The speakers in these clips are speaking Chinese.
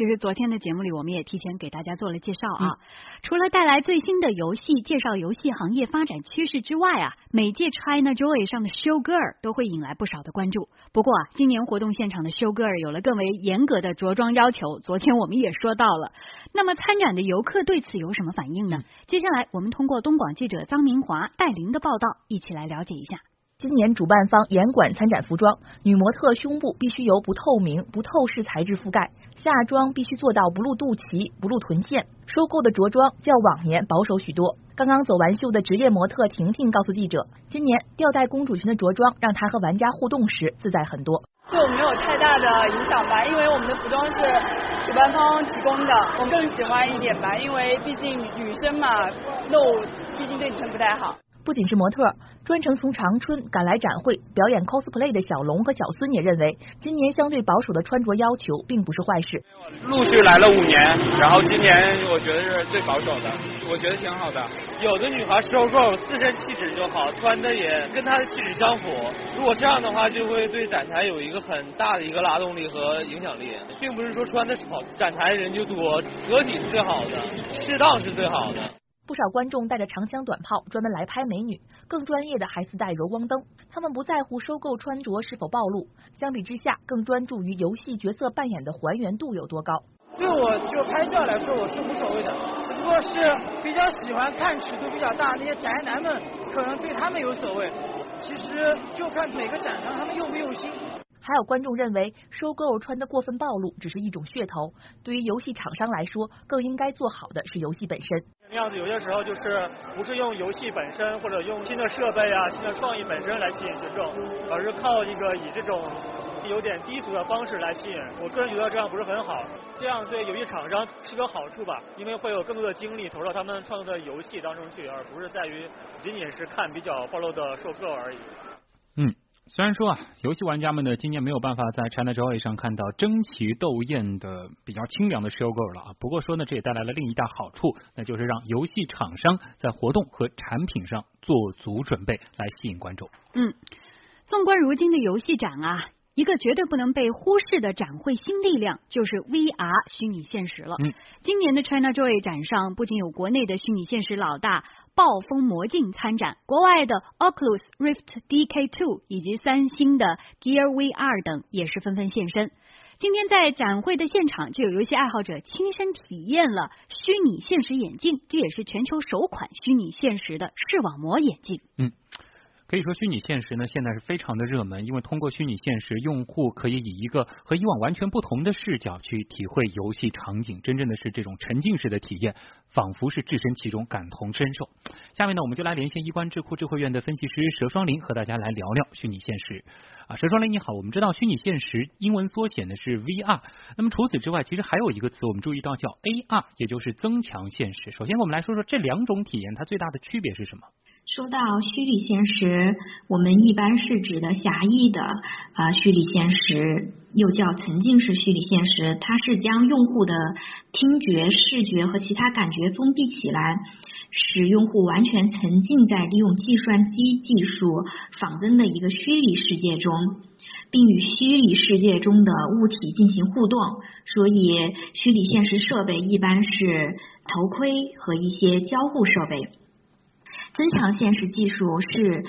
其实昨天的节目里我们也提前给大家做了介绍啊。除了带来最新的游戏，介绍游戏行业发展趋势之外啊，每届 China Joy 上的 Show Girl 都会引来不少的关注。不过啊，今年活动现场的 Show Girl 有了更为严格的着装要求，昨天我们也说到了。那么参展的游客对此有什么反应呢？接下来我们通过东广记者张明华带领的报道，一起来了解一下。今年主办方严管参展服装，女模特胸部必须由不透明、不透视材质覆盖，下装必须做到不露肚脐、不露臀线。收购的着装较往年保守许多。刚刚走完秀的职业模特婷婷告诉记者，今年吊带公主裙的着装让她和玩家互动时自在很多。对我们没有太大的影响吧，因为我们的服装是主办方提供的，我们更喜欢一点吧，因为毕竟女生嘛，露毕竟对女生不太好。不仅是模特，专程从长春赶来展会表演 cosplay 的小龙和小孙也认为，今年相对保守的穿着要求并不是坏事。陆续来了5年，然后今年我觉得是最保守的，我觉得挺好的。有的女孩收购自身气质就好，穿的也跟她的气质相符，如果这样的话就会对展台有一个很大的一个拉动力和影响力，并不是说穿的好展台人就多，得体是最好的，适当是最好的。不少观众带着长枪短炮专门来拍美女，更专业的还自带柔光灯。他们不在乎收购穿着是否暴露，相比之下更专注于游戏角色扮演的还原度有多高。对我就拍照来说我是无所谓的，只不过是比较喜欢看尺度比较大那些宅男们，可能对他们有所谓。其实就看每个展上他们用不用心。还有观众认为收购穿的过分暴露只是一种噱头，对于游戏厂商来说更应该做好的是游戏本身。那样子有些时候就是不是用游戏本身或者用新的设备啊、新的创意本身来吸引群众，而是靠这个以这种有点低俗的方式来吸引。我个人觉得这样不是很好，这样对游戏厂商是个好处吧，因为会有更多的精力投入到他们创作的游戏当中去，而不是在于仅仅是看比较暴露的授课而已。虽然说啊，游戏玩家们呢今年没有办法在 China Joy 上看到争奇斗艳的比较清凉的 showgirl 了啊，不过说呢，这也带来了另一大好处，那就是让游戏厂商在活动和产品上做足准备来吸引观众。纵观如今的游戏展啊，一个绝对不能被忽视的展会新力量就是 VR 虚拟现实了。今年的 China Joy 展上不仅有国内的虚拟现实老大暴风魔镜参展，国外的 Oculus Rift DK2 以及3星的 Gear VR 等也是纷纷现身。今天在展会的现场就有游戏爱好者亲身体验了虚拟现实眼镜，这也是全球首款虚拟现实的视网膜眼镜。可以说虚拟现实呢现在是非常的热门，因为通过虚拟现实，用户可以以一个和以往完全不同的视角去体会游戏场景，真正的是这种沉浸式的体验，仿佛是置身其中，感同身受。下面呢我们就来连线一观智库智慧院的分析师佘双林，和大家来聊聊虚拟现实。佘双林你好，我们知道虚拟现实英文缩写呢是 VR， 那么除此之外其实还有一个词我们注意到叫 AR， 也就是增强现实。首先我们来说说这两种体验它最大的区别是什么。说到虚拟现实，我们一般是指的狭义的虚拟现实，又叫沉浸式虚拟现实，它是将用户的听觉、视觉和其他感觉封闭起来，使用户完全沉浸在利用计算机技术仿真的一个虚拟世界中，并与虚拟世界中的物体进行互动。所以虚拟现实设备一般是头盔和一些交互设备。增强现实技术是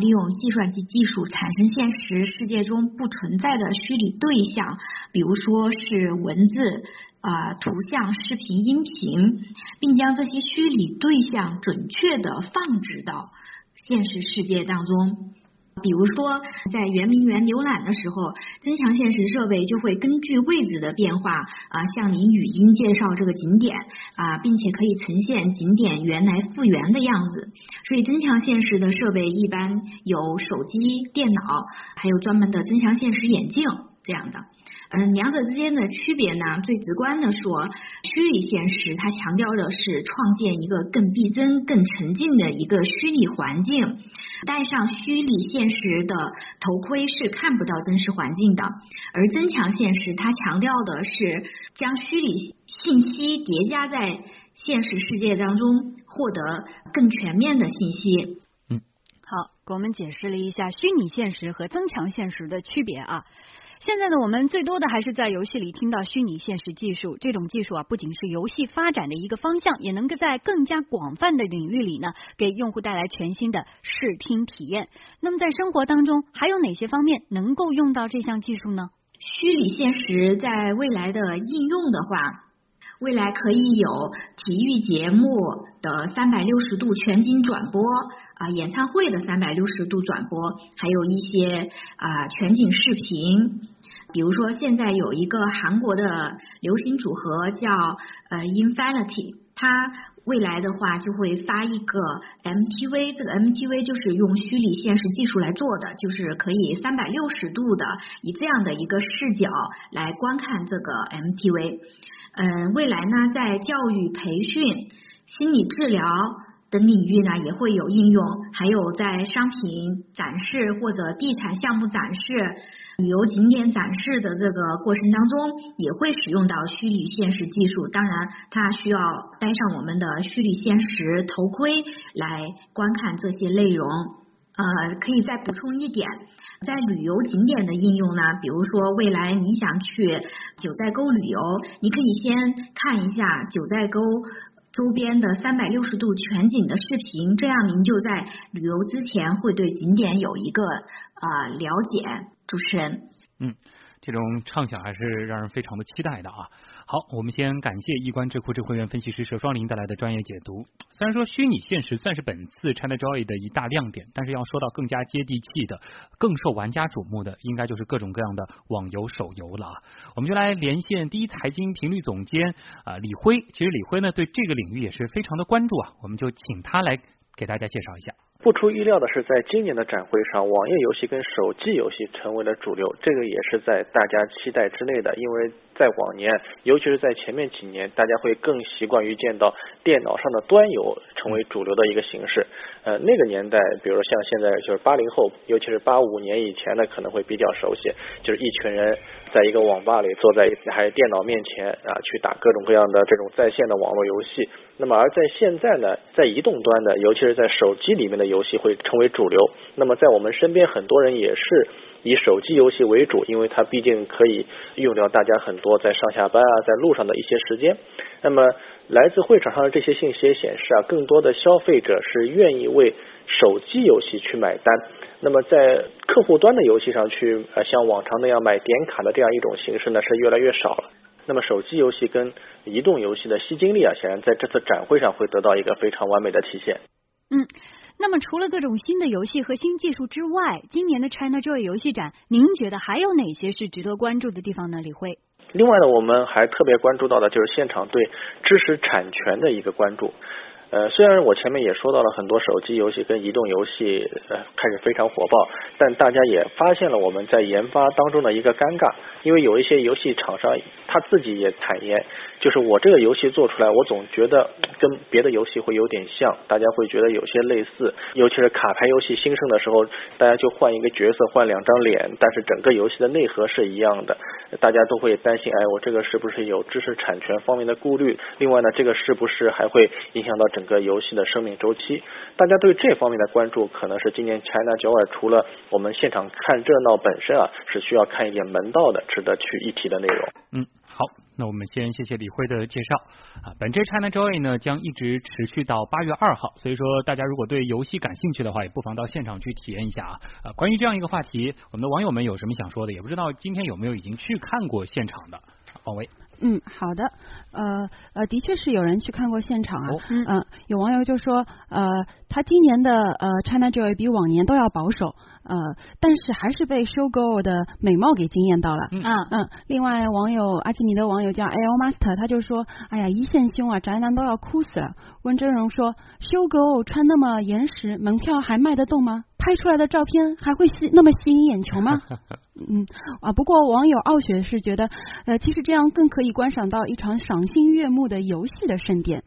利用计算机技术产生现实世界中不存在的虚拟对象，比如说是文字、图像、视频、音频，并将这些虚拟对象准确的放置到现实世界当中。比如说在圆明园浏览的时候，增强现实设备就会根据位置的变化向您语音介绍这个景点并且可以呈现景点原来复原的样子。所以增强现实的设备一般有手机、电脑，还有专门的增强现实眼镜这样的。两者之间的区别呢，最直观的说，虚拟现实它强调的是创建一个更逼真、更沉浸的一个虚拟环境。戴上虚拟现实的头盔是看不到真实环境的，而增强现实它强调的是将虚拟信息叠加在现实世界当中，获得更全面的信息。好，给我们解释了一下虚拟现实和增强现实的区别啊。现在呢，我们最多的还是在游戏里听到虚拟现实技术，这种技术啊，不仅是游戏发展的一个方向，也能够在更加广泛的领域里呢，给用户带来全新的视听体验。那么在生活当中，还有哪些方面能够用到这项技术呢？虚拟现实在未来的应用的话，未来可以有体育节目的360度全景转播啊，演唱会的360度转播，还有一些全景视频。比如说现在有一个韩国的流行组合叫Infinity， 它未来的话就会发一个 MTV， 这个 MTV 就是用虚拟现实技术来做的，就是可以360度的以这样的一个视角来观看这个 MTV。未来呢，在教育培训、心理治疗等领域呢也会有应用，还有在商品展示或者地产项目展示、旅游景点展示的这个过程当中也会使用到虚拟现实技术。当然它需要戴上我们的虚拟现实头盔来观看这些内容。可以再补充一点，在旅游景点的应用呢，比如说未来你想去九寨沟旅游，你可以先看一下九寨沟周边的360度全景的视频，这样您就在旅游之前会对景点有一个了解。主持人，这种畅想还是让人非常的期待的啊。好，我们先感谢易观智库智会员分析师佘双林带来的专业解读。虽然说虚拟现实算是本次 China Joy 的一大亮点，但是要说到更加接地气的、更受玩家瞩目的，应该就是各种各样的网游、手游了啊。我们就来连线第一财经频率总监李辉。其实李辉呢对这个领域也是非常的关注啊，我们就请他来给大家介绍一下。不出意料的是，在今年的展会上，网页游戏跟手机游戏成为了主流，这个也是在大家期待之内的。因为在往年，尤其是在前面几年，大家会更习惯于见到电脑上的端游成为主流的一个形式。那个年代，比如说像现在就是80后，尤其是85年以前的可能会比较熟悉，就是一群人在一个网吧里坐在一台电脑面前啊，去打各种各样的这种在线的网络游戏。那么而在现在呢，在移动端的，尤其是在手机里面的游戏会成为主流。那么在我们身边很多人也是以手机游戏为主，因为它毕竟可以用掉大家很多在上下班啊、在路上的一些时间。那么来自会场上的这些信息也显示啊，更多的消费者是愿意为手机游戏去买单。那么在客户端的游戏上去像往常那样买点卡的这样一种形式呢，是越来越少了。那么手机游戏跟移动游戏的吸金力啊，显然在这次展会上会得到一个非常完美的体现。那么除了各种新的游戏和新技术之外，今年的 China Joy 游戏展，您觉得还有哪些是值得关注的地方呢，李辉？另外呢，我们还特别关注到的就是现场对知识产权的一个关注。虽然我前面也说到了很多手机游戏跟移动游戏开始非常火爆，但大家也发现了我们在研发当中的一个尴尬，因为有一些游戏厂商他自己也坦言，就是我这个游戏做出来，我总觉得跟别的游戏会有点像，大家会觉得有些类似，尤其是卡牌游戏兴盛的时候，大家就换一个角色，换2张脸，但是整个游戏的内核是一样的，大家都会担心，哎，我这个是不是有知识产权方面的顾虑？另外呢，这个是不是还会影响到整个游戏的生命周期？大家对这方面的关注可能是今年 China Joy 除了我们现场看热闹本身啊，是需要看一点门道的，值得去一提的内容。好，那我们先谢谢李辉的介绍啊。本届 China Joy 呢将一直持续到8月2号，所以说大家如果对游戏感兴趣的话，也不妨到现场去体验一下啊。关于这样一个话题，我们的网友们有什么想说的？也不知道今天有没有已经去看过现场的王维。好的，的确是有人去看过现场啊。有网友就说，他今年的China Joy 比往年都要保守，但是还是被showgirl的美貌给惊艳到了。另外网友阿基尼的网友叫 L Master， 他就说，哎呀，一线胸啊，宅男都要哭死了。温峥嵘说，showgirl 穿那么严实，门票还卖得动吗？拍出来的照片还会那么吸引眼球吗？不过网友傲雪是觉得，其实这样更可以观赏到一场赏心悦目的游戏的盛典。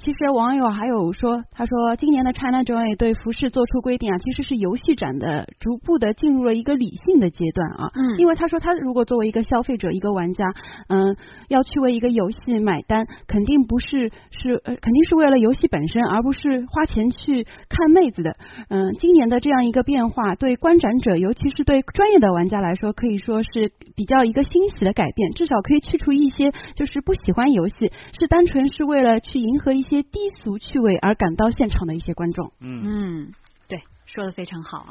其实网友还有说，他说今年的 China Joy 对服饰做出规定啊，其实是游戏展的逐步的进入了一个理性的阶段啊。因为他说他如果作为一个消费者、一个玩家，要去为一个游戏买单，肯定不是肯定是为了游戏本身，而不是花钱去看妹子的。今年的这样一个变化，对观展者，尤其是对对专业的玩家来说可以说是比较一个新奇的改变，至少可以去除一些就是不喜欢游戏是单纯是为了去迎合一些低俗趣味而赶到现场的一些观众。嗯，对，说得非常好啊。